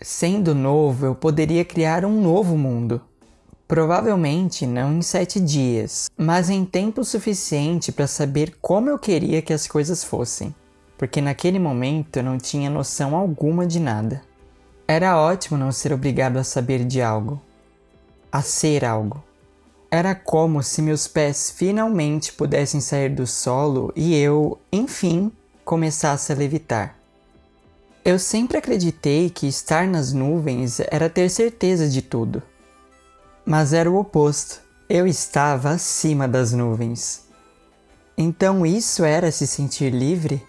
Sendo novo, eu poderia criar um novo mundo. Provavelmente não em 7 dias, mas em tempo suficiente para saber como eu queria que as coisas fossem, porque naquele momento eu não tinha noção alguma de nada. Era ótimo não ser obrigado a saber de algo, a ser algo. Era como se meus pés finalmente pudessem sair do solo e eu, enfim, começasse a levitar. Eu sempre acreditei que estar nas nuvens era ter certeza de tudo. Mas era o oposto. Eu estava acima das nuvens. Então isso era se sentir livre?